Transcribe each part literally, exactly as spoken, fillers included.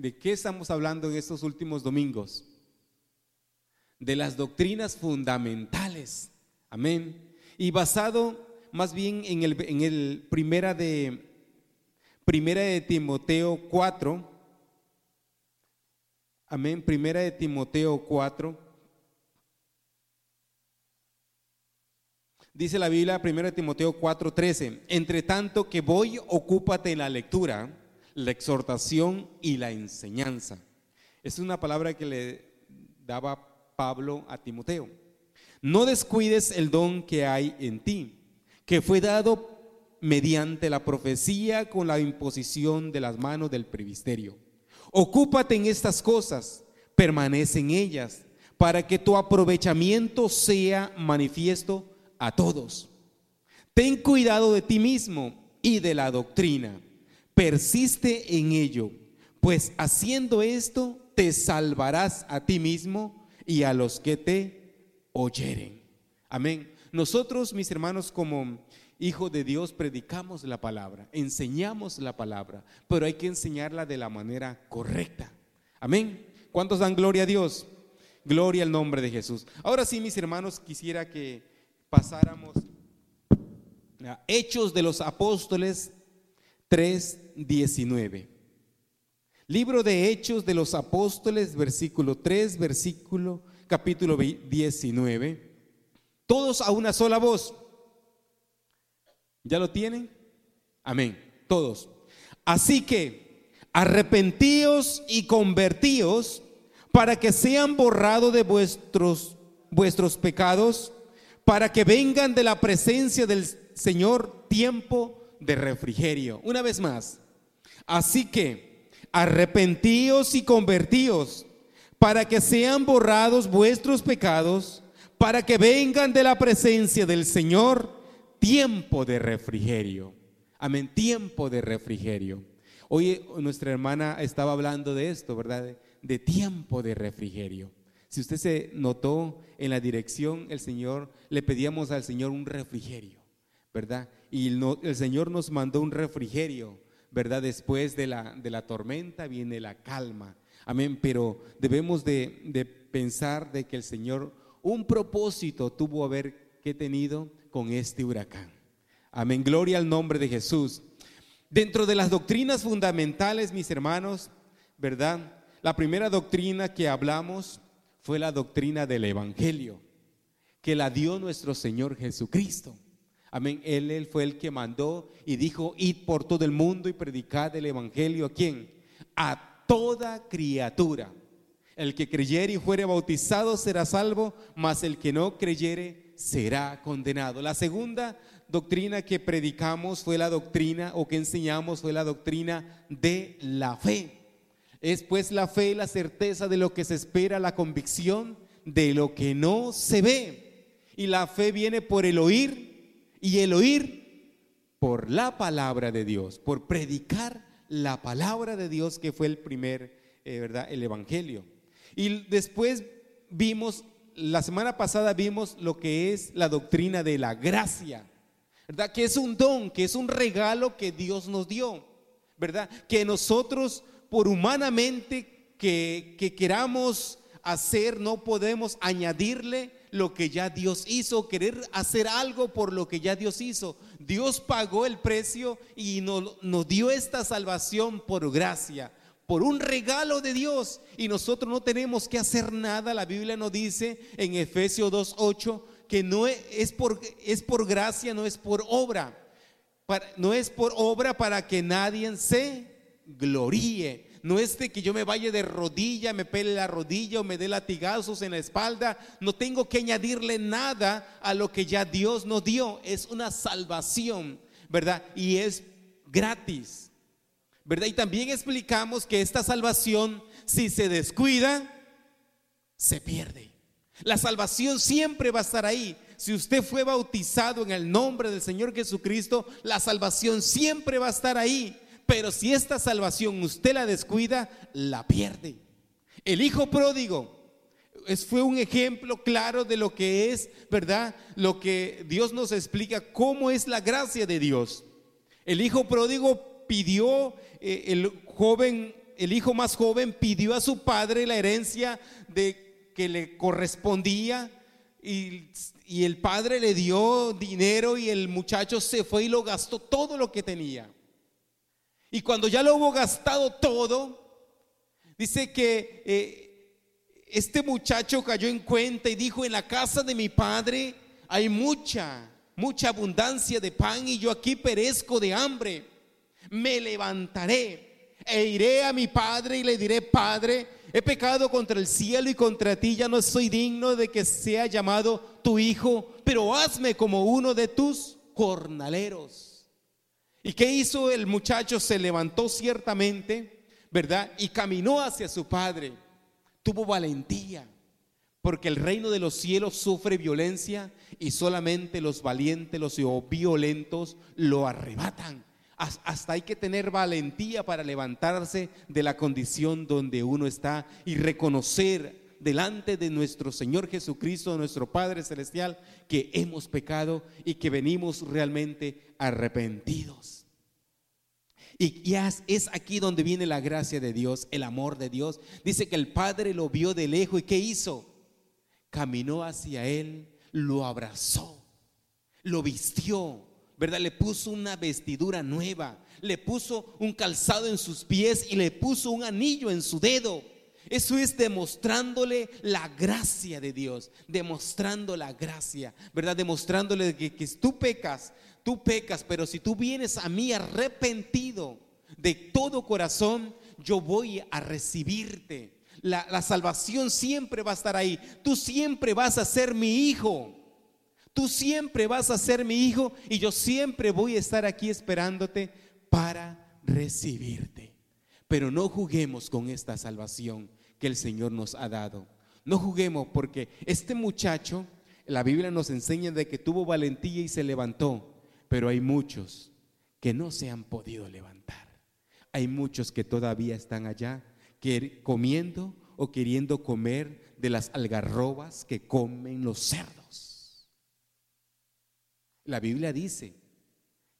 ¿de qué estamos hablando en estos últimos domingos? De las doctrinas fundamentales, amén. Y basado más bien en el, en el primera de primera de Timoteo cuatro, amén, primera de Timoteo cuatro, dice la Biblia, primera de Timoteo cuatro trece: entre tanto que voy, ocúpate en la lectura, la exhortación y la enseñanza. Es una palabra que le daba Pablo a Timoteo: no descuides el don que hay en ti, que fue dado mediante la profecía con la imposición de las manos del presbiterio. Ocúpate en estas cosas, permanece en ellas, para que tu aprovechamiento sea manifiesto a todos. Ten cuidado de ti mismo y de la doctrina, persiste en ello, pues haciendo esto te salvarás a ti mismo y a los que te oyeren. Amén. Nosotros, mis hermanos, como hijos de Dios, predicamos la palabra, enseñamos la palabra, pero hay que enseñarla de la manera correcta. Amén. ¿Cuántos dan gloria a Dios? Gloria al nombre de Jesús. Ahora sí, mis hermanos, quisiera que pasáramos a Hechos de los Apóstoles tres diecinueve. Libro de Hechos de los Apóstoles, versículo tres, versículo, capítulo diecinueve. Todos a una sola voz. ¿Ya lo tienen? Amén. Todos. Así que arrepentíos y convertíos para que sean borrados de vuestros, vuestros pecados, para que vengan de la presencia del Señor tiempo de refrigerio. Una vez más. Así que arrepentíos y convertíos para que sean borrados vuestros pecados, para que vengan de la presencia del Señor tiempo de refrigerio. Amén, tiempo de refrigerio. Hoy nuestra hermana estaba hablando de esto, ¿verdad? De tiempo de refrigerio. Si usted se notó en la dirección, el Señor, le pedíamos al Señor un refrigerio, ¿verdad? Y no, el Señor nos mandó un refrigerio, ¿verdad? Después de la, de la tormenta viene la calma. Amén, pero debemos de, de pensar de que el Señor un propósito tuvo haber que tenido con este huracán. Amén, gloria al nombre de Jesús. Dentro de las doctrinas fundamentales, mis hermanos, ¿verdad? La primera doctrina que hablamos fue la doctrina del Evangelio, que la dio nuestro Señor Jesucristo. Amén, Él, él fue el que mandó y dijo: id por todo el mundo y predicad el Evangelio. ¿A quién? A toda criatura. El que creyere y fuere bautizado será salvo, mas el que no creyere será condenado. La segunda doctrina que predicamos fue la doctrina, o que enseñamos fue la doctrina de la fe. Es pues la fe la certeza de lo que se espera, la convicción de lo que no se ve. Y la fe viene por el oír, y el oír por la palabra de Dios, por predicar la palabra de Dios, que fue el primer, eh, ¿verdad? El Evangelio. Y después vimos, la semana pasada vimos lo que es la doctrina de la gracia, ¿verdad? Que es un don, que es un regalo que Dios nos dio, ¿verdad? Que nosotros, por humanamente que, que queramos hacer, no podemos añadirle lo que ya Dios hizo, querer hacer algo por lo que ya Dios hizo. Dios pagó el precio y nos, nos dio esta salvación por gracia, por un regalo de Dios, y nosotros no tenemos que hacer nada. La Biblia nos dice en Efesios dos ocho que no es por, es por gracia, no es por obra, para, no es por obra para que nadie se gloríe. No es de que yo me vaya de rodilla, me pele la rodilla o me dé latigazos en la espalda. No tengo que añadirle nada a lo que ya Dios nos dio. Es una salvación, ¿verdad? Y es gratis, ¿verdad? Y también explicamos que esta salvación, si se descuida, se pierde. La salvación siempre va a estar ahí. Si usted fue bautizado en el nombre del Señor Jesucristo, la salvación siempre va a estar ahí. Pero si esta salvación usted la descuida, la pierde. El hijo pródigo fue un ejemplo claro de lo que es, ¿verdad? Lo que Dios nos explica, cómo es la gracia de Dios. El hijo pródigo pidió, eh, el joven el hijo más joven pidió a su padre la herencia de, que le correspondía, y, y el padre le dio dinero, y el muchacho se fue y lo gastó todo lo que tenía. Y cuando ya lo hubo gastado todo, dice que eh, este muchacho cayó en cuenta y dijo: en la casa de mi padre hay mucha, mucha abundancia de pan, y yo aquí perezco de hambre. Me levantaré e iré a mi padre y le diré: Padre, he pecado contra el cielo y contra ti, ya no soy digno de que sea llamado tu hijo, pero hazme como uno de tus jornaleros. ¿Y qué hizo el muchacho? Se levantó ciertamente, ¿verdad? Y caminó hacia su padre. Tuvo valentía, porque el reino de los cielos sufre violencia y solamente los valientes, los violentos lo arrebatan. Hasta hay que tener valentía para levantarse de la condición donde uno está y reconocer delante de nuestro Señor Jesucristo, nuestro Padre Celestial, que hemos pecado y que venimos realmente arrepentidos. Y es aquí donde viene la gracia de Dios, el amor de Dios. Dice que el Padre lo vio de lejos, y ¿qué hizo? Caminó hacia él, lo abrazó, lo vistió, ¿verdad? Le puso una vestidura nueva, le puso un calzado en sus pies y le puso un anillo en su dedo. Eso es demostrándole la gracia de Dios, demostrando la gracia, ¿verdad? Demostrándole que, que tú pecas, tú pecas, pero si tú vienes a mí arrepentido de todo corazón, yo voy a recibirte. La, la salvación siempre va a estar ahí. Tú siempre vas a ser mi hijo, tú siempre vas a ser mi hijo, y yo siempre voy a estar aquí esperándote para recibirte. Pero no juguemos con esta salvación que el Señor nos ha dado. No juguemos, porque este muchacho, la Biblia nos enseña de que tuvo valentía y se levantó, pero hay muchos que no se han podido levantar. Hay muchos que todavía están allá, que comiendo o queriendo comer de las algarrobas que comen los cerdos. La Biblia dice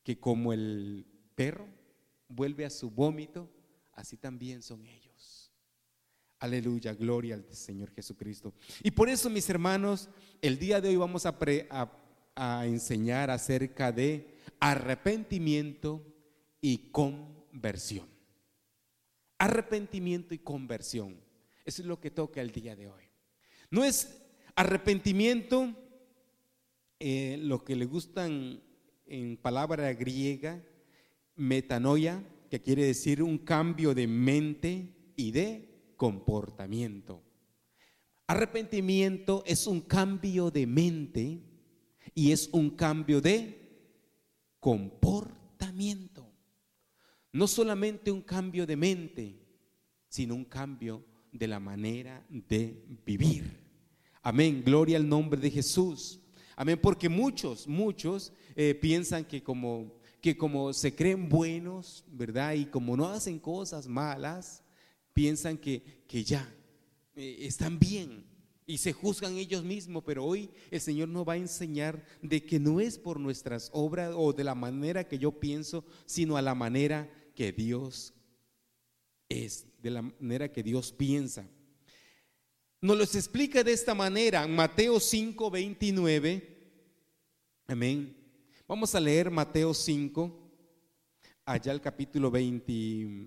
que como el perro vuelve a su vómito, así también son ellos. Aleluya, gloria al Señor Jesucristo. Y por eso, mis hermanos, el día de hoy vamos a, pre, a, a enseñar acerca de arrepentimiento y conversión. Arrepentimiento y conversión. Eso es lo que toca el día de hoy. No es arrepentimiento eh, lo que le gustan en palabra griega, metanoia, que quiere decir un cambio de mente y de comportamiento. Arrepentimiento es un cambio de mente y es un cambio de comportamiento. No solamente un cambio de mente, sino un cambio de la manera de vivir. Amén, gloria al nombre de Jesús. Amén, porque muchos, muchos eh, piensan que como... que como se creen buenos, ¿verdad? Y como no hacen cosas malas, piensan que, que ya eh, están bien y se juzgan ellos mismos. Pero hoy el Señor nos va a enseñar de que no es por nuestras obras o de la manera que yo pienso, sino a la manera que Dios es, de la manera que Dios piensa. Nos los explica de esta manera, Mateo cinco veintinueve. Amén. Vamos a leer Mateo cinco, allá el capítulo veinte,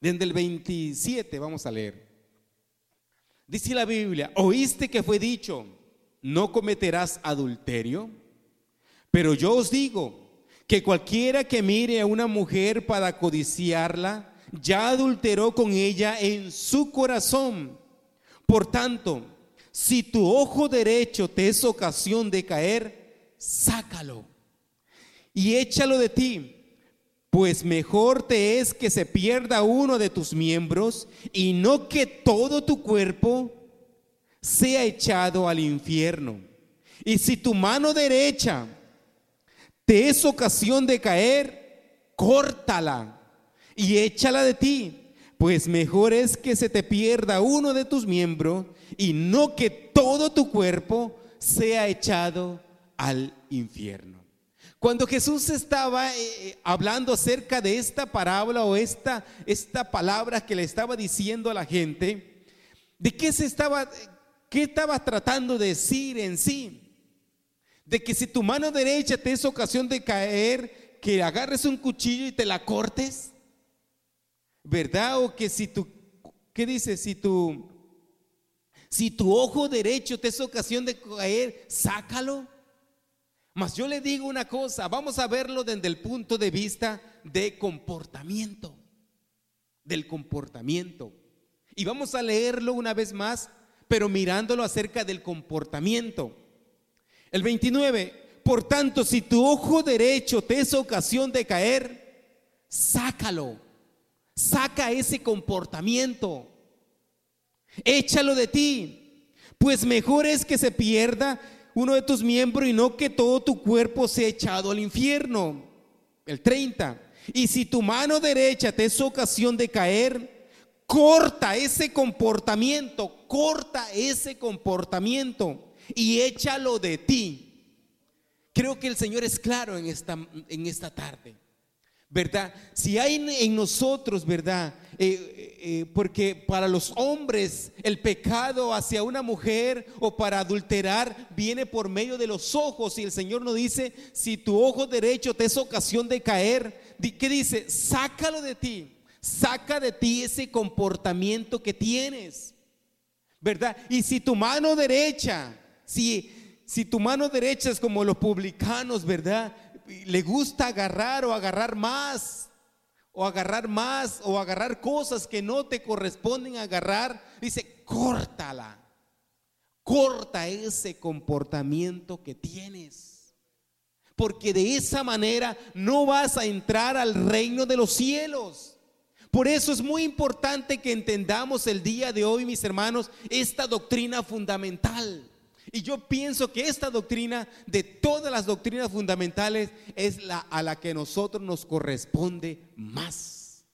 desde el veintisiete vamos a leer. Dice la Biblia: oíste que fue dicho, no cometerás adulterio, pero yo os digo que cualquiera que mire a una mujer para codiciarla, ya adulteró con ella en su corazón. Por tanto, si tu ojo derecho te es ocasión de caer, sácalo y échalo de ti, pues mejor te es que se pierda uno de tus miembros y no que todo tu cuerpo sea echado al infierno. Y si tu mano derecha te es ocasión de caer, córtala y échala de ti, pues mejor es que se te pierda uno de tus miembros y no que todo tu cuerpo sea echado al infierno. Cuando Jesús estaba eh, hablando acerca de esta parábola o esta, esta palabra que le estaba diciendo a la gente, ¿de qué se estaba, qué estaba tratando de decir en sí? De que si tu mano derecha te es ocasión de caer, que agarres un cuchillo y te la cortes, ¿verdad? O que si tu, ¿qué dice? Si tu, si tu ojo derecho te es ocasión de caer, sácalo. Mas yo le digo una cosa, vamos a verlo desde el punto de vista de comportamiento, del comportamiento. Y vamos a leerlo una vez más, pero mirándolo acerca del comportamiento. El veintinueve, por tanto, si tu ojo derecho te es ocasión de caer, sácalo, saca ese comportamiento, échalo de ti, pues mejor es que se pierda uno de tus miembros y no que todo tu cuerpo sea echado al infierno. El treinta, y si tu mano derecha te es ocasión de caer, corta ese comportamiento, corta ese comportamiento y échalo de ti. Creo que el Señor es claro en esta, en esta tarde, ¿verdad? Si hay en nosotros, ¿verdad? Eh, eh, porque para los hombres el pecado hacia una mujer o para adulterar viene por medio de los ojos, y el Señor nos dice, si tu ojo derecho te es ocasión de caer, ¿qué dice? Sácalo de ti, saca de ti ese comportamiento que tienes, ¿verdad? Y si tu mano derecha, si, si tu mano derecha es como los publicanos, ¿verdad? Le gusta agarrar o agarrar más o agarrar más o agarrar cosas que no te corresponden agarrar, dice, córtala, corta ese comportamiento que tienes, porque de esa manera no vas a entrar al reino de los cielos. Por eso es muy importante que entendamos el día de hoy, mis hermanos, esta doctrina fundamental. Y yo pienso que esta doctrina, de todas las doctrinas fundamentales, es la a la que nosotros nos corresponde más,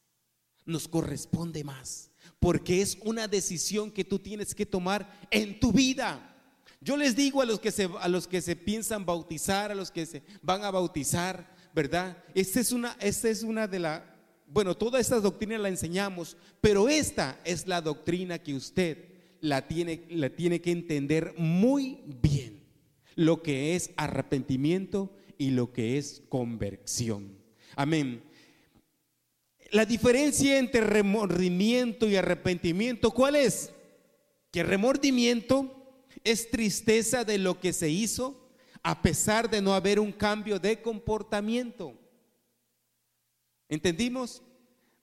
nos corresponde más, porque es una decisión que tú tienes que tomar en tu vida. Yo les digo a los que se, a los que se piensan bautizar, a los que se van a bautizar, ¿verdad? Esta es una, esta es una de las, bueno, todas estas doctrinas las enseñamos, pero esta es la doctrina que usted La tiene, la tiene que entender muy bien, lo que es arrepentimiento y lo que es conversión. Amén. La diferencia entre remordimiento y arrepentimiento, ¿cuál es? Que remordimiento es tristeza de lo que se hizo a pesar de no haber un cambio de comportamiento. ¿Entendimos?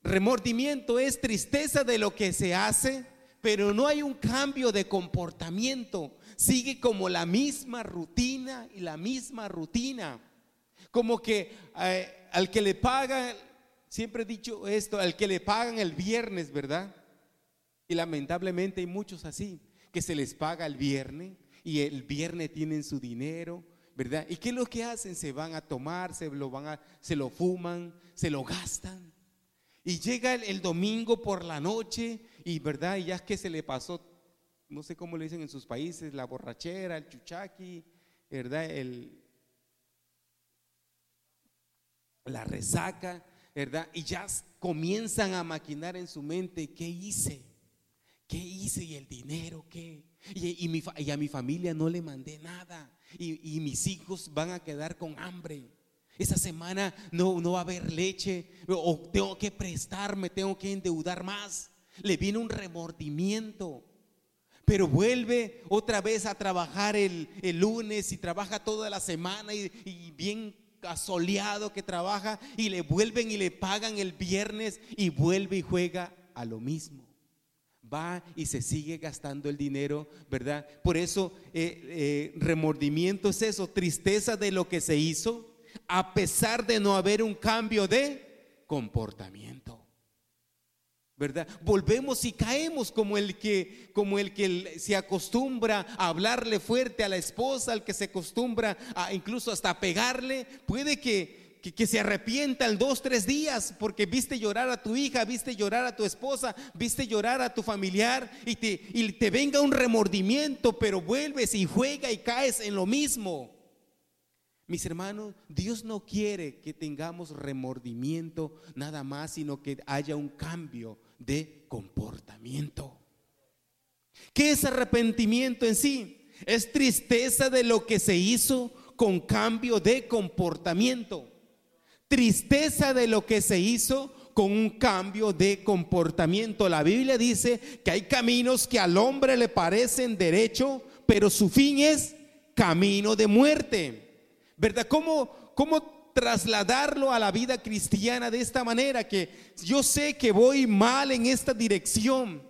Remordimiento es tristeza de lo que se hace, pero no hay un cambio de comportamiento, sigue como la misma rutina y la misma rutina. Como que eh, al que le pagan, siempre he dicho esto, al que le pagan el viernes, ¿verdad? Y lamentablemente hay muchos así, que se les paga el viernes y el viernes tienen su dinero, ¿verdad? ¿Y qué es lo que hacen? Se van a tomar, se lo, van a, se lo fuman, se lo gastan. Y llega el, el domingo por la noche y, ¿verdad? Y ya es que se le pasó, no sé cómo le dicen en sus países, la borrachera, el chuchaqui, ¿verdad? El, la resaca, ¿verdad? Y ya comienzan a maquinar en su mente, ¿qué hice? ¿Qué hice? ¿Y el dinero qué? Y, y, mi, y a mi familia no le mandé nada y, y mis hijos van a quedar con hambre. Esa semana no, no va a haber leche, o tengo que prestarme, tengo que endeudar más. Le viene un remordimiento, pero vuelve otra vez a trabajar el, el lunes y trabaja toda la semana y, y bien asoleado que trabaja, y le vuelven y le pagan el viernes y vuelve y juega a lo mismo. Va y se sigue gastando el dinero, ¿verdad? Por eso eh, eh, remordimiento es eso, tristeza de lo que se hizo, a pesar de no haber un cambio de comportamiento, ¿verdad? Volvemos y caemos como el que, como el que se acostumbra a hablarle fuerte a la esposa, el que se acostumbra a incluso hasta pegarle. Puede que, que, que se arrepienta al dos, tres días porque viste llorar a tu hija, viste llorar a tu esposa, viste llorar a tu familiar y te, y te venga un remordimiento, pero vuelves y juega y caes en lo mismo. Mis hermanos, Dios no quiere que tengamos remordimiento nada más, sino que haya un cambio de comportamiento. ¿Qué es arrepentimiento en sí? Es tristeza de lo que se hizo con cambio de comportamiento. Tristeza de lo que se hizo con un cambio de comportamiento. La Biblia dice que hay caminos que al hombre le parecen derecho, pero su fin es camino de muerte. ¿Verdad? ¿Cómo, cómo trasladarlo a la vida cristiana de esta manera? Que yo sé que voy mal en esta dirección,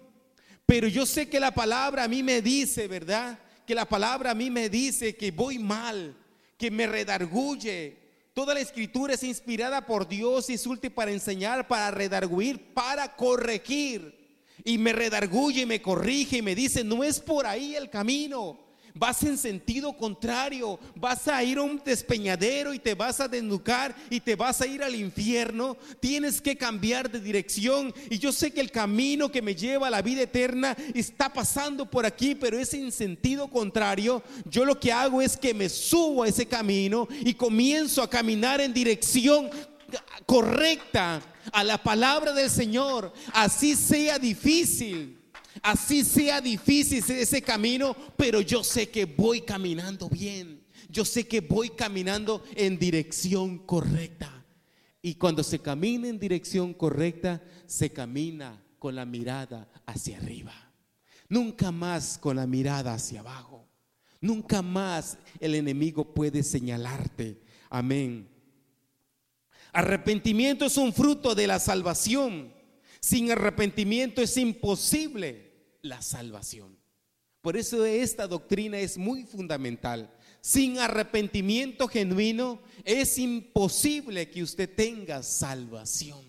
pero yo sé que la palabra a mí me dice, ¿verdad? Que la palabra a mí me dice que voy mal, que me redarguye. Toda la escritura es inspirada por Dios y es útil para enseñar, para redarguir, para corregir. Y me redarguye y me corrige y me dice: no es por ahí el camino. Vas en sentido contrario, vas a ir a un despeñadero y te vas a desnucar y te vas a ir al infierno. Tienes que cambiar de dirección, y yo sé que el camino que me lleva a la vida eterna está pasando por aquí, pero es en sentido contrario. Yo lo que hago es que me subo a ese camino y comienzo a caminar en dirección correcta a la palabra del Señor, así sea difícil. Así sea difícil ese camino, pero yo sé que voy caminando bien. Yo sé que voy caminando en dirección correcta. Y cuando se camina en dirección correcta, se camina con la mirada hacia arriba. Nunca más con la mirada hacia abajo. Nunca más el enemigo puede señalarte. Amén. Arrepentimiento es un fruto de la salvación. Sin arrepentimiento es imposible la salvación. Por eso esta doctrina es muy fundamental. Sin arrepentimiento genuino es imposible que usted tenga salvación.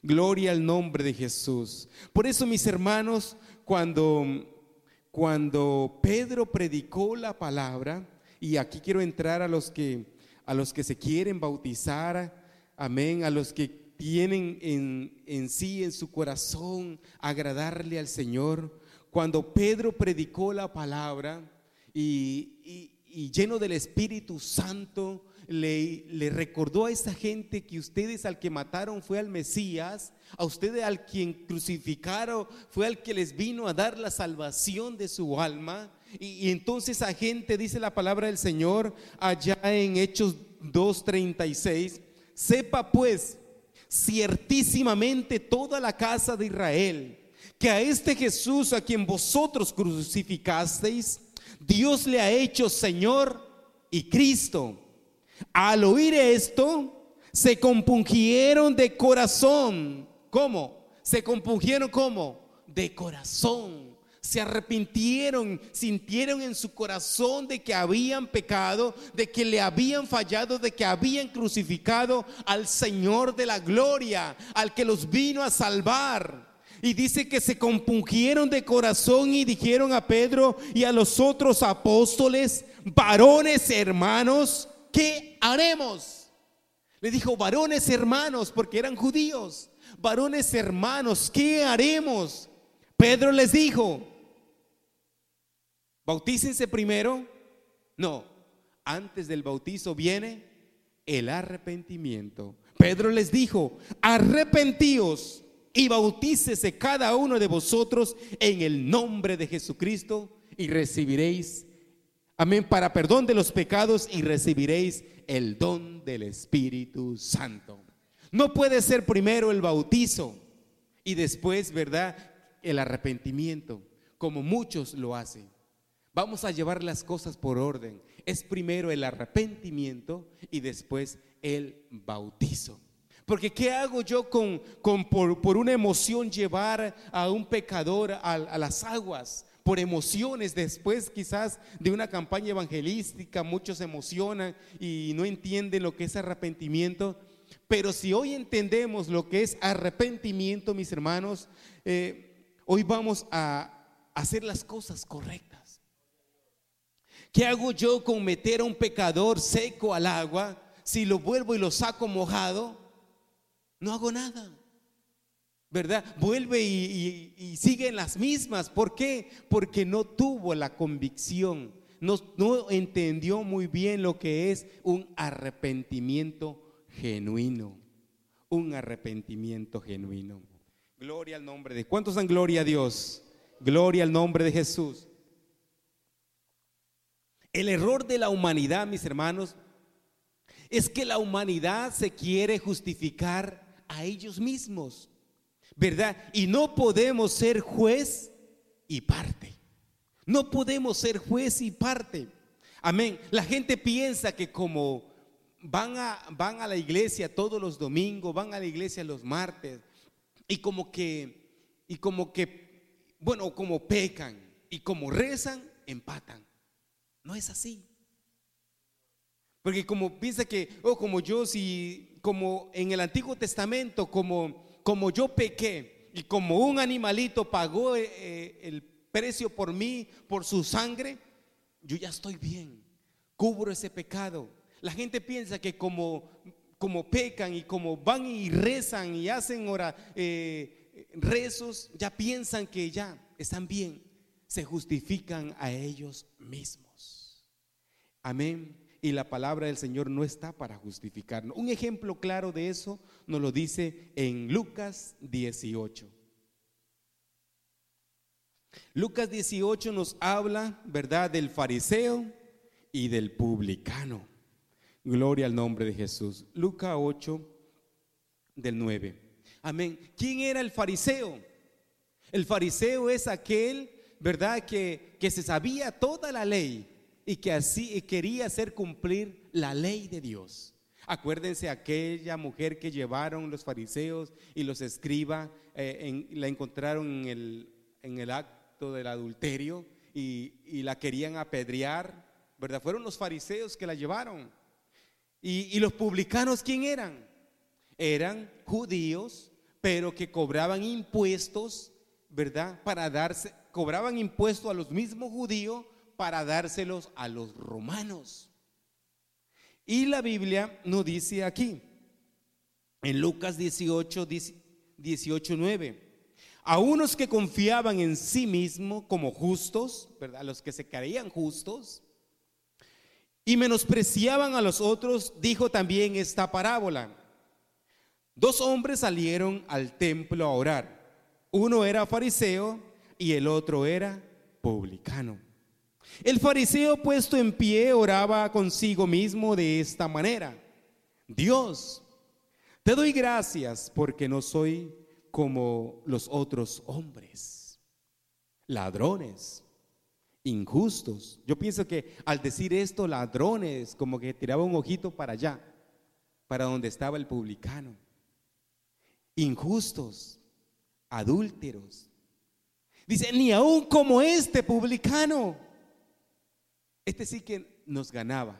Gloria al nombre de Jesús. Por eso, mis hermanos, cuando, cuando Pedro predicó la palabra, y aquí quiero entrar a los que, a los que se quieren bautizar, amén, a los que tienen en, en sí, en su corazón, agradarle al Señor. Cuando Pedro predicó la palabra y, y, y lleno del Espíritu Santo, le, le recordó a esa gente que ustedes al que mataron fue al Mesías, a ustedes al quien crucificaron fue al que les vino a dar la salvación de su alma. Y, y entonces a gente, dice la palabra del Señor allá en Hechos dos treinta y seis: sepa pues ciertísimamente toda la casa de Israel, que a este Jesús a quien vosotros crucificasteis, Dios le ha hecho Señor y Cristo. Al oír esto, se compungieron de corazón. ¿Cómo? Se compungieron ¿cómo? De corazón. Se arrepintieron, sintieron en su corazón de que habían pecado, de que le habían fallado, de que habían crucificado al Señor de la gloria, al que los vino a salvar. Y dice que se compungieron de corazón y dijeron a Pedro y a los otros apóstoles: varones hermanos, ¿qué haremos? Le dijo: varones hermanos, porque eran judíos. Varones hermanos, ¿qué haremos? Pedro les dijo: bautícense primero. No, antes del bautizo viene el arrepentimiento. Pedro les dijo: arrepentíos y bautícese cada uno de vosotros en el nombre de Jesucristo y recibiréis, amén, para perdón de los pecados, y recibiréis el don del Espíritu Santo. No puede ser primero el bautizo y después, ¿verdad?, el arrepentimiento, como muchos lo hacen. Vamos a llevar las cosas por orden. Es primero el arrepentimiento y después el bautizo. Porque ¿qué hago yo con, con por, por una emoción llevar a un pecador a, a las aguas? Por emociones, después quizás de una campaña evangelística, muchos se emocionan y no entienden lo que es arrepentimiento. Pero si hoy entendemos lo que es arrepentimiento, mis hermanos, eh, hoy vamos a hacer las cosas correctas. ¿Qué hago yo con meter a un pecador seco al agua? Si lo vuelvo y lo saco mojado, no hago nada, ¿verdad? Vuelve y, y, y sigue en las mismas. ¿Por qué? Porque no tuvo la convicción no, no entendió muy bien lo que es un arrepentimiento genuino, un arrepentimiento genuino. Gloria al nombre de, ¿cuántos dan gloria a Dios? Gloria al nombre de Jesús. El error de la humanidad, mis hermanos, es que la humanidad se quiere justificar a ellos mismos, ¿verdad? Y no podemos ser juez y parte. No podemos ser juez y parte. Amén. La gente piensa que como van a, van a la iglesia todos los domingos, van a la iglesia los martes, y como que, y como que, bueno, como pecan y como rezan, empatan. No es así. Porque como piensa que, oh, como yo, si, como en el Antiguo Testamento, como, como yo pequé y como un animalito pagó eh, el precio por mí, por su sangre, yo ya estoy bien, cubro ese pecado. La gente piensa que como, como pecan y como van y rezan y hacen ora, eh, rezos, ya piensan que ya están bien, se justifican a ellos mismos. Amén. Y la palabra del Señor no está para justificarnos. Un ejemplo claro de eso nos lo dice en Lucas dieciocho. Lucas dieciocho nos habla, ¿verdad?, del fariseo y del publicano. Gloria al nombre de Jesús. Lucas ocho del nueve. Amén. ¿Quién era el fariseo? El fariseo es aquel, ¿verdad?, que, que se sabía toda la ley y que así quería hacer cumplir la ley de Dios. Acuérdense aquella mujer que llevaron los fariseos y los escribas, eh, en, la encontraron en el, en el acto del adulterio y, y la querían apedrear, ¿verdad? Fueron los fariseos que la llevaron. Y, y los publicanos, ¿quién eran? Eran judíos, pero que cobraban impuestos, ¿verdad? Para darse, cobraban impuestos a los mismos judíos para dárselos a los romanos. Y la Biblia nos dice aquí en Lucas dieciocho, dieciocho nueve, a unos que confiaban en sí mismos como justos, ¿verdad?, los que se creían justos y menospreciaban a los otros, dijo también esta parábola: dos hombres salieron al templo a orar, uno era fariseo y el otro era publicano. El fariseo, puesto en pie, oraba consigo mismo de esta manera: Dios, te doy gracias porque no soy como los otros hombres, ladrones, injustos. Yo pienso que al decir esto, ladrones, como que tiraba un ojito para allá, para donde estaba el publicano. Injustos, adúlteros. Dice, ni aún como este publicano. Este sí que nos ganaba.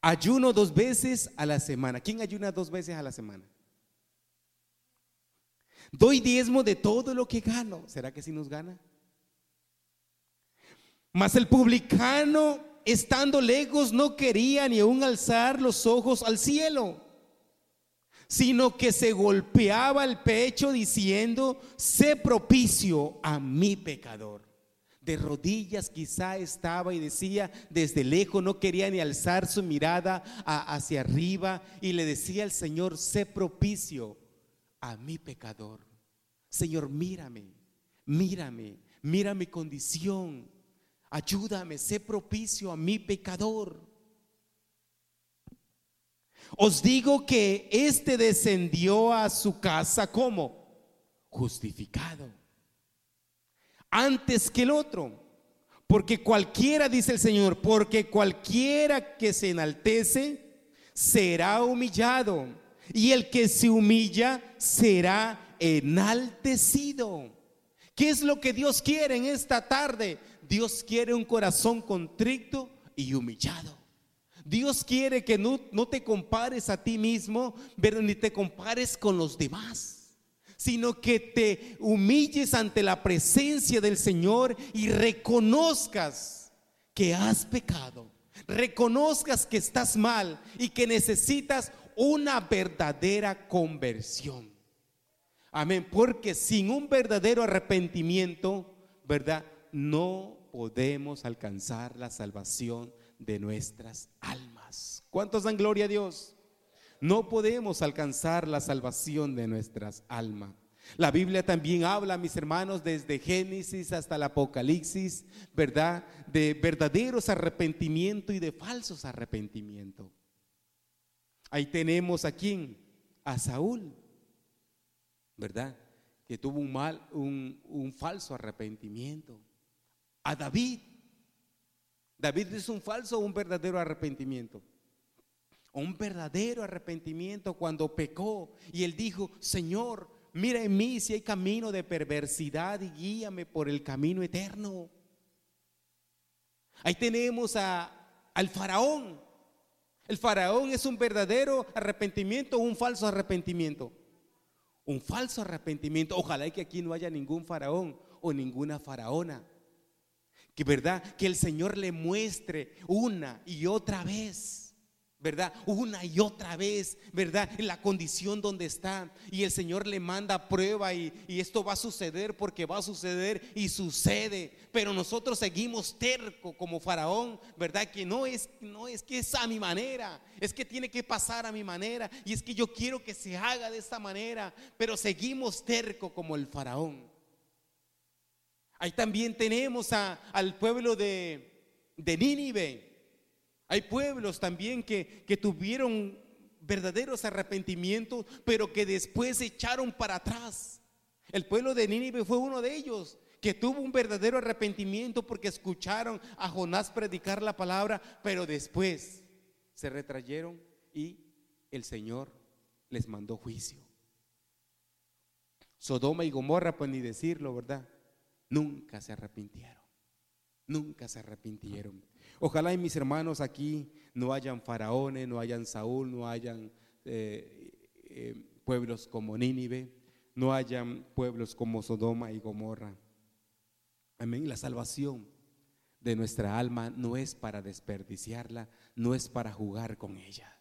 Ayuno dos veces a la semana. ¿Quién ayuna dos veces a la semana? Doy diezmo de todo lo que gano. ¿Será que sí nos gana? Mas el publicano, estando lejos, no quería ni aún alzar los ojos al cielo, sino que se golpeaba el pecho diciendo: sé propicio a mi pecador. De rodillas quizá estaba y decía, desde lejos no quería ni alzar su mirada a, hacia arriba, y le decía al Señor: sé propicio a mi pecador. Señor, mírame, mírame, mira mi condición, ayúdame, sé propicio a mi pecador. Os digo que este descendió a su casa como justificado antes que el otro, porque cualquiera, dice el Señor, porque cualquiera que se enaltece será humillado, y el que se humilla será enaltecido. ¿Qué es lo que Dios quiere en esta tarde? Dios quiere un corazón contrito y humillado. Dios quiere que no, no te compares a ti mismo, pero ni te compares con los demás, sino que te humilles ante la presencia del Señor y reconozcas que has pecado, reconozcas que estás mal y que necesitas una verdadera conversión. Amén, porque sin un verdadero arrepentimiento, ¿verdad?, no podemos alcanzar la salvación de nuestras almas. ¿Cuántos dan gloria a Dios? No podemos alcanzar la salvación de nuestras almas. La Biblia también habla, mis hermanos, desde Génesis hasta el Apocalipsis, ¿verdad?, de verdaderos arrepentimientos y de falsos arrepentimientos. Ahí tenemos a quién, a Saúl, ¿verdad?, que tuvo un mal, un, un falso arrepentimiento. A David, David es un falso o un verdadero arrepentimiento. Un verdadero arrepentimiento cuando pecó y él dijo: Señor, mira en mí si hay camino de perversidad y guíame por el camino eterno. Ahí tenemos a, al faraón. El faraón es un verdadero arrepentimiento o un falso arrepentimiento. Un falso arrepentimiento. Ojalá que aquí no haya ningún faraón o ninguna faraona. Que verdad, que el Señor le muestre una y otra vez, ¿verdad? Una y otra vez, ¿verdad?, en la condición donde está, y el Señor le manda prueba y, y esto va a suceder porque va a suceder y sucede, pero nosotros seguimos terco como faraón, ¿verdad?, que no es, no es que es a mi manera, es que tiene que pasar a mi manera y es que yo quiero que se haga de esta manera, pero seguimos terco como el faraón. Ahí también tenemos a, al pueblo de, de Nínive. Hay pueblos también que, que tuvieron verdaderos arrepentimientos, pero que después se echaron para atrás. El pueblo de Nínive fue uno de ellos, que tuvo un verdadero arrepentimiento porque escucharon a Jonás predicar la palabra, pero después se retrayeron y el Señor les mandó juicio. Sodoma y Gomorra, pues ni decirlo, ¿verdad? Nunca se arrepintieron, nunca se arrepintieron. Ojalá y mis hermanos aquí no hayan faraones, no hayan Saúl, no hayan eh, eh, pueblos como Nínive, no hayan pueblos como Sodoma y Gomorra. Amén. La salvación de nuestra alma no es para desperdiciarla, no es para jugar con ella.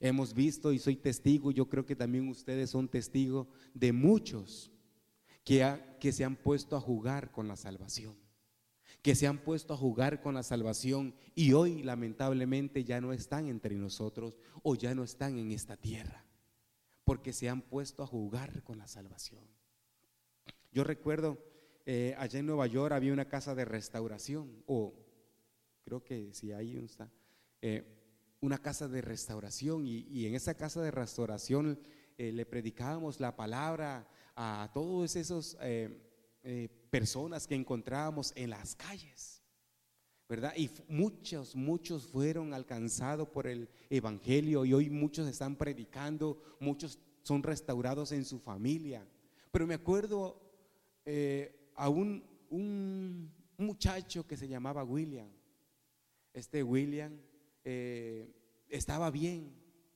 Hemos visto y soy testigo, yo creo que también ustedes son testigos de muchos que, ha, que se han puesto a jugar con la salvación. que se han puesto a jugar con la salvación y hoy lamentablemente ya no están entre nosotros o ya no están en esta tierra porque se han puesto a jugar con la salvación. Yo recuerdo eh, allá en Nueva York había una casa de restauración o creo que si sí, ahí está eh, una casa de restauración y, y en esa casa de restauración eh, le predicábamos la palabra a todos esos eh, Eh, personas que encontrábamos en las calles, ¿verdad? Y f- muchos, muchos fueron alcanzados por el evangelio y hoy muchos están predicando, muchos son restaurados en su familia. Pero me acuerdo eh, a un, un muchacho que se llamaba William. Este William eh, estaba bien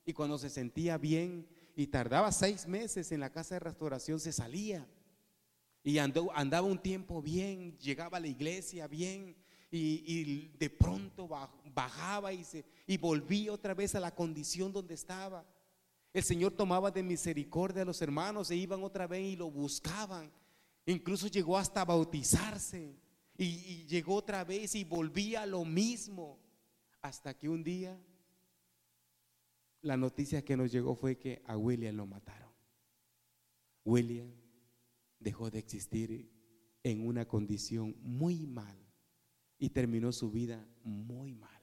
y cuando se sentía bien y tardaba seis meses en la casa de restauración se salía. Y andó, andaba un tiempo bien, llegaba a la iglesia bien y, y de pronto bajaba y, se, y volvía otra vez a la condición donde estaba. El Señor tomaba de misericordia a los hermanos e iban otra vez y lo buscaban. Incluso llegó hasta bautizarse y, y llegó otra vez y volvía a lo mismo. Hasta que un día la noticia que nos llegó fue que a William lo mataron. William dejó de existir en una condición muy mal y terminó su vida muy mal.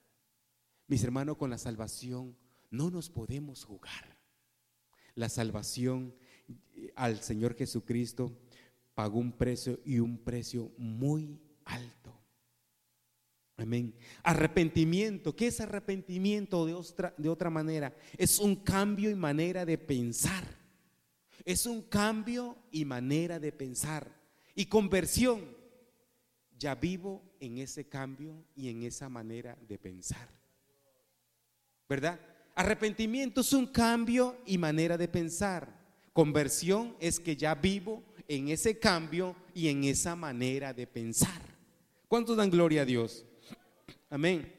Mis hermanos, con la salvación no nos podemos jugar. La salvación al Señor Jesucristo pagó un precio y un precio muy alto. Amén. Arrepentimiento. ¿Qué es arrepentimiento de otra, de otra manera? Es un cambio y manera de pensar. Es un cambio y manera de pensar. Y conversión, ya vivo en ese cambio y en esa manera de pensar, ¿verdad? Arrepentimiento es un cambio y manera de pensar. Conversión es que ya vivo en ese cambio y en esa manera de pensar. ¿Cuántos dan gloria a Dios? Amén.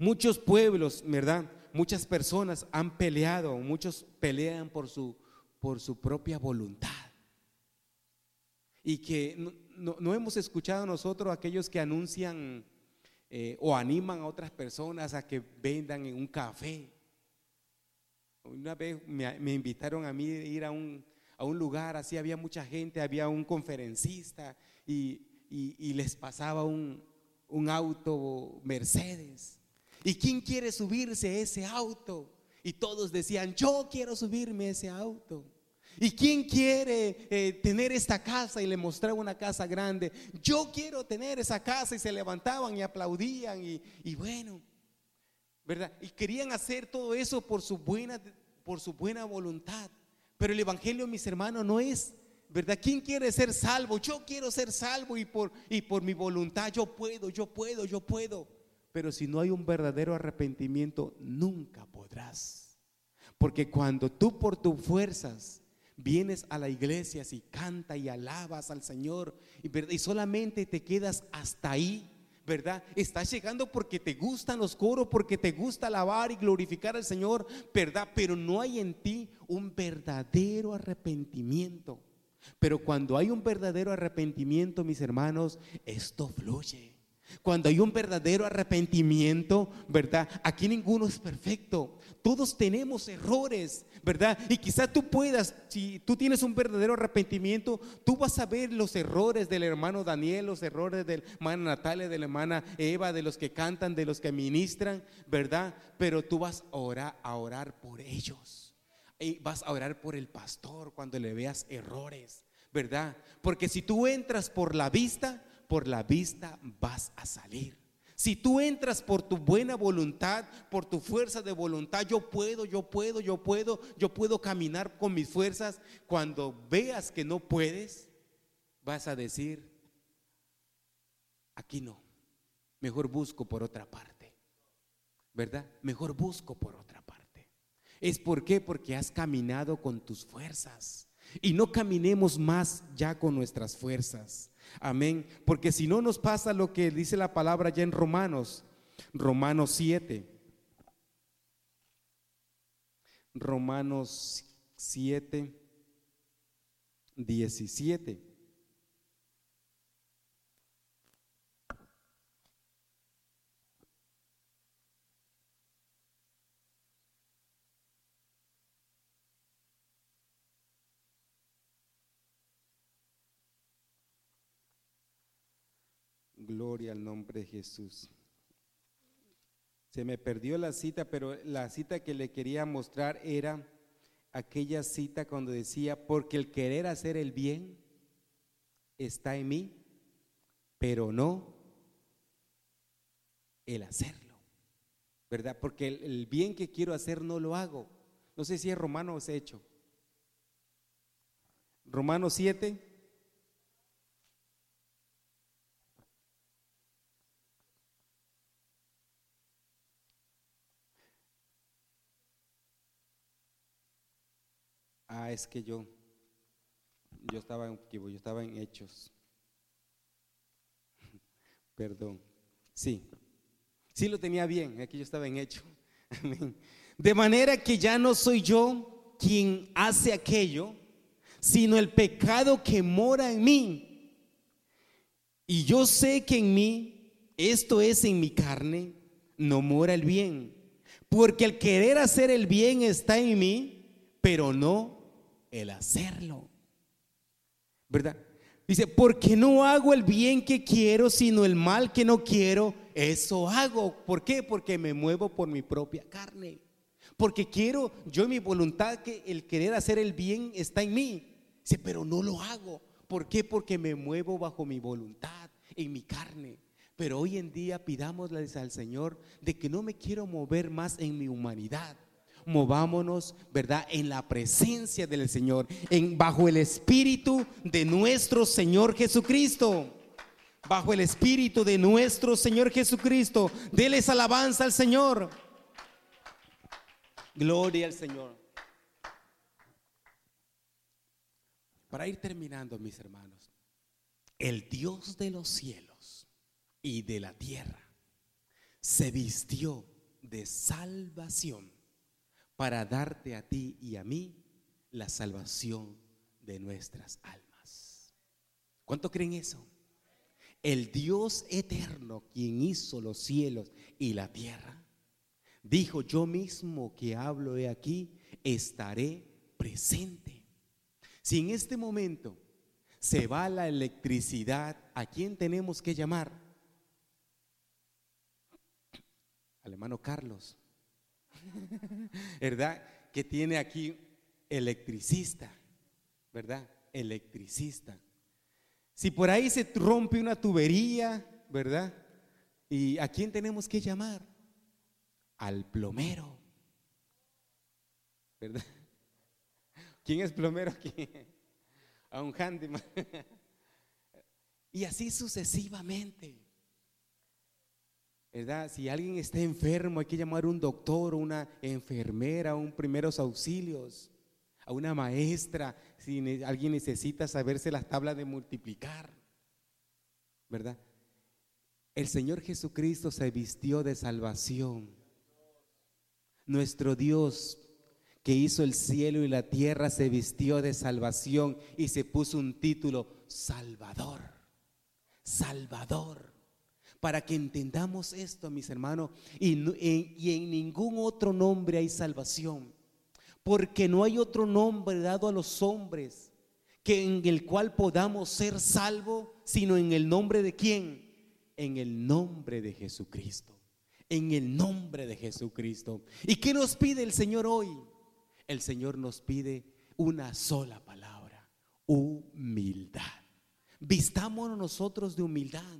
Muchos pueblos, ¿verdad?, muchas personas han peleado, muchos pelean por su por su propia voluntad. y que no, no, no hemos escuchado nosotros aquellos que anuncian eh, o animan a otras personas a que vendan en un café. Una vez me, me invitaron a mí a ir a un, a un lugar, así había mucha gente, había un conferencista y, y, y les pasaba un, un auto Mercedes. ¿Y quién quiere subirse a ese auto? Y todos decían, yo quiero subirme a ese auto. ¿Y quién quiere eh, tener esta casa? Y le mostraba una casa grande. Yo quiero tener esa casa. Y se levantaban y aplaudían y, y bueno, ¿verdad? Y querían hacer todo eso por su buena, por su buena voluntad. Pero el evangelio, mis hermanos, no es, ¿verdad? ¿Quién quiere ser salvo? Yo quiero ser salvo y por, y por mi voluntad yo puedo, yo puedo, yo puedo. Pero si no hay un verdadero arrepentimiento, nunca podrás. Porque cuando tú por tus fuerzas vienes a la iglesia, si canta y alabas al Señor y, y solamente te quedas hasta ahí, ¿verdad? Estás llegando porque te gustan los coros, porque te gusta alabar y glorificar al Señor, ¿verdad? Pero no hay en ti un verdadero arrepentimiento. Pero cuando hay un verdadero arrepentimiento, mis hermanos, esto fluye. Cuando hay un verdadero arrepentimiento, ¿verdad? Aquí ninguno es perfecto. Todos tenemos errores, ¿verdad? Y quizás tú puedas, si tú tienes un verdadero arrepentimiento, tú vas a ver los errores del hermano Daniel, los errores de la hermana Natalia, de la hermana Eva, de los que cantan, de los que ministran, ¿verdad? Pero tú vas a orar, a orar por ellos. Y vas a orar por el pastor cuando le veas errores, ¿verdad? Porque si tú entras por la vista, por la vista vas a salir. Si tú entras por tu buena voluntad, por tu fuerza de voluntad, yo puedo, yo puedo, yo puedo, yo puedo caminar con mis fuerzas. Cuando veas que no puedes, vas a decir, aquí no, mejor busco por otra parte, ¿verdad? Mejor busco por otra parte. ¿Es por qué? Porque has caminado con tus fuerzas. Y no caminemos más ya con nuestras fuerzas. Amén, porque si no nos pasa lo que dice la palabra ya en Romanos, Romanos siete, Romanos siete, diecisiete. Gloria al nombre de Jesús. Se me perdió la cita, pero la cita que le quería mostrar era aquella cita cuando decía, porque el querer hacer el bien está en mí, pero no el hacerlo, ¿verdad? Porque el, el bien que quiero hacer no lo hago. No sé si es Romano o es Hecho. Romanos siete. Ah, es que yo, yo estaba en equipo, yo estaba en Hechos. Perdón. Sí, sí lo tenía bien, aquí yo estaba en Hechos. De manera que ya no soy yo quien hace aquello, sino el pecado que mora en mí. Y yo sé que en mí, esto es en mi carne, no mora el bien. Porque el querer hacer el bien está en mí, pero no el hacerlo, ¿verdad? Dice, porque no hago el bien que quiero, sino el mal que no quiero, eso hago. ¿Por qué? Porque me muevo por mi propia carne. Porque quiero, yo mi voluntad, que el querer hacer el bien está en mí. Dice, pero no lo hago. ¿Por qué? Porque me muevo bajo mi voluntad, en mi carne. Pero hoy en día pidámosle al Señor de que no me quiero mover más en mi humanidad. Movámonos, ¿verdad?, en la presencia del Señor, en, bajo el Espíritu de nuestro Señor Jesucristo, bajo el Espíritu de nuestro Señor Jesucristo. Denles alabanza al Señor. Gloria al Señor. Para ir terminando, mis hermanos, el Dios de los cielos y de la tierra se vistió de salvación para darte a ti y a mí la salvación de nuestras almas. ¿Cuántos creen eso? El Dios eterno, quien hizo los cielos y la tierra, dijo: yo mismo que hablo de aquí, estaré presente. Si en este momento se va la electricidad, ¿a quién tenemos que llamar? Al hermano Carlos, ¿verdad? Que tiene aquí electricista, ¿verdad? Electricista. Si por ahí se rompe una tubería, ¿verdad? ¿Y a quién tenemos que llamar? Al plomero, ¿verdad? ¿Quién es plomero aquí? A un handyman. Y así sucesivamente, ¿verdad? Si alguien está enfermo, hay que llamar a un doctor, una enfermera, a un primeros auxilios, a una maestra, si alguien necesita saberse las tablas de multiplicar, ¿verdad? El Señor Jesucristo se vistió de salvación. Nuestro Dios, que hizo el cielo y la tierra, se vistió de salvación y se puso un título: Salvador, Salvador. Para que entendamos esto, mis hermanos, y en, y en ningún otro nombre hay salvación. Porque no hay otro nombre dado a los hombres que en el cual podamos ser salvos, sino en el nombre de ¿quién? En el nombre de Jesucristo. En el nombre de Jesucristo. ¿Y qué nos pide el Señor hoy? El Señor nos pide una sola palabra: humildad. Vistámonos nosotros de humildad.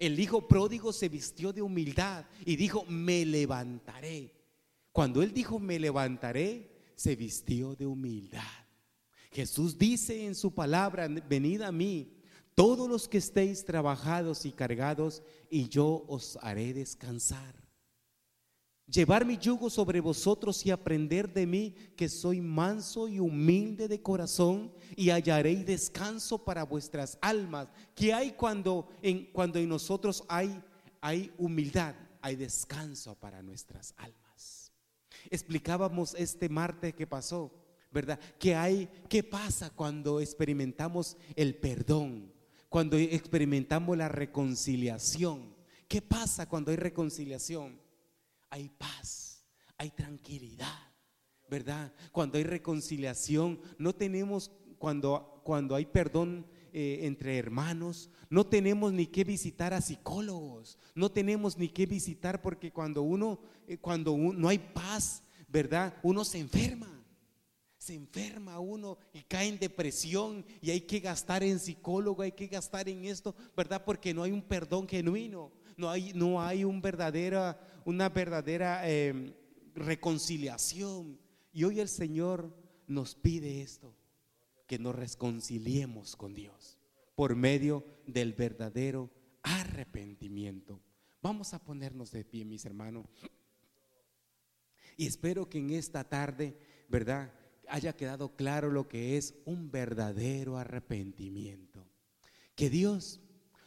El hijo pródigo se vistió de humildad y dijo: me levantaré. Cuando él dijo me levantaré, se vistió de humildad. Jesús dice en su palabra: venid a mí, todos los que estéis trabajados y cargados, y yo os haré descansar. Llevar mi yugo sobre vosotros y aprender de mí, que soy manso y humilde de corazón, y hallaréis descanso para vuestras almas. ¿Qué hay cuando en, cuando en nosotros hay, hay humildad? Hay descanso para nuestras almas. Explicábamos este martes que pasó, ¿verdad? ¿Qué hay, qué pasa cuando experimentamos el perdón? Cuando experimentamos la reconciliación. ¿Qué pasa cuando hay reconciliación? Hay paz, hay tranquilidad, ¿verdad? Cuando hay reconciliación, no tenemos, cuando, cuando hay perdón eh, entre hermanos, no tenemos ni que visitar a psicólogos, no tenemos ni que visitar, porque cuando uno, eh, cuando un, no hay paz, ¿verdad? Uno se enferma, se enferma uno y cae en depresión, y hay que gastar en psicólogo, hay que gastar en esto, ¿verdad? Porque no hay un perdón genuino. No hay, no hay un verdadera, una verdadera eh, reconciliación. Y hoy el Señor nos pide esto: que nos reconciliemos con Dios por medio del verdadero arrepentimiento. Vamos a ponernos de pie, mis hermanos. Y espero que en esta tarde, ¿verdad?, haya quedado claro lo que es un verdadero arrepentimiento. Que Dios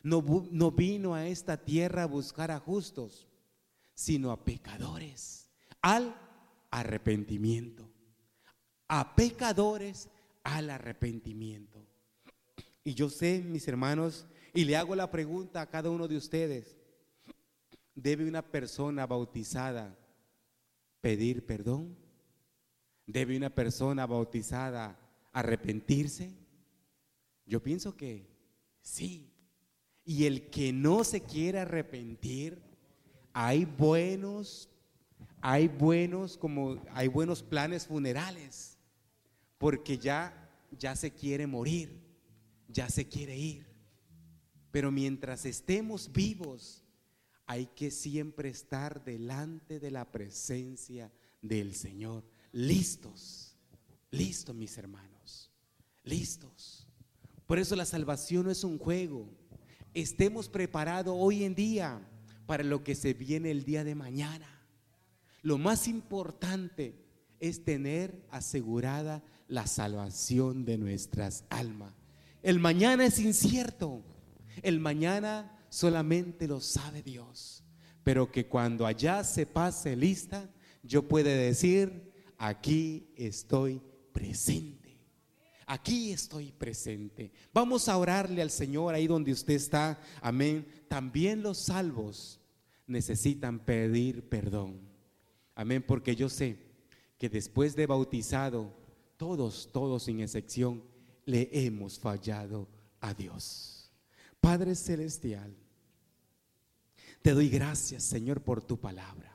No, no vino a esta tierra a buscar a justos, sino a pecadores, al arrepentimiento, a pecadores al arrepentimiento. Y yo sé, mis hermanos, y le hago la pregunta a cada uno de ustedes: ¿debe una persona bautizada pedir perdón? ¿Debe una persona bautizada arrepentirse? Yo pienso que sí. Y el que no se quiere arrepentir, hay buenos, hay buenos como hay buenos planes funerales, porque ya, ya se quiere morir, ya se quiere ir. Pero mientras estemos vivos, hay que siempre estar delante de la presencia del Señor, listos, listos, mis hermanos, listos. Por eso la salvación no es un juego. Estemos preparados hoy en día para lo que se viene el día de mañana. Lo más importante es tener asegurada la salvación de nuestras almas. El mañana es incierto. El mañana solamente lo sabe Dios. Pero que cuando allá se pase lista, yo pueda decir: aquí estoy presente. Aquí estoy presente. Vamos a orarle al Señor ahí donde usted está. Amén. También los salvos necesitan pedir perdón. Amén, porque yo sé que después de bautizado, todos, todos sin excepción, le hemos fallado a Dios. Padre Celestial, te doy gracias, Señor, por tu palabra.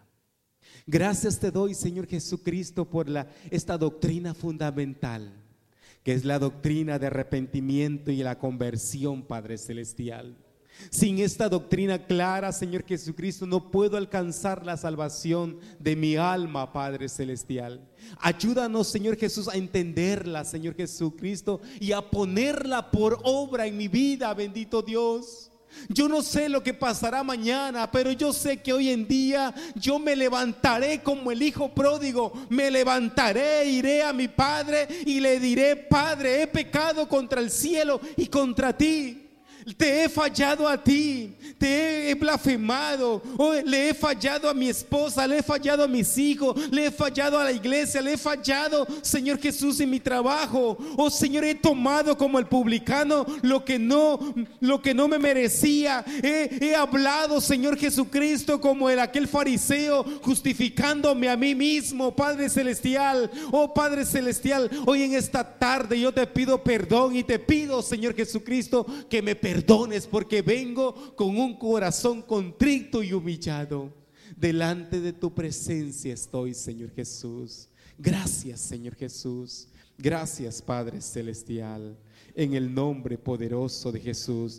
Gracias te doy, Señor Jesucristo, por la, esta doctrina fundamental, que es la doctrina de arrepentimiento y la conversión, Padre Celestial. Sin esta doctrina clara, Señor Jesucristo, no puedo alcanzar la salvación de mi alma, Padre Celestial. Ayúdanos, Señor Jesús, a entenderla, Señor Jesucristo, y a ponerla por obra en mi vida, bendito Dios. Yo no sé lo que pasará mañana, pero yo sé que hoy en día yo me levantaré como el hijo pródigo. Me levantaré, iré a mi padre y le diré: Padre, he pecado contra el cielo y contra ti. Te he fallado a ti, te he blasfemado, oh, le he fallado a mi esposa, le he fallado a mis hijos, le he fallado a la iglesia, le he fallado, Señor Jesús, en mi trabajo. Oh Señor, he tomado como el publicano lo que no, lo que no me merecía. He, he hablado, Señor Jesucristo, como el aquel fariseo, justificándome a mí mismo, Padre Celestial. Oh Padre Celestial, hoy en esta tarde yo te pido perdón y te pido, Señor Jesucristo, que me perdones, porque vengo con un corazón contrito y humillado. Delante de tu presencia estoy, Señor Jesús. Gracias, Señor Jesús. Gracias, Padre Celestial. En el nombre poderoso de Jesús.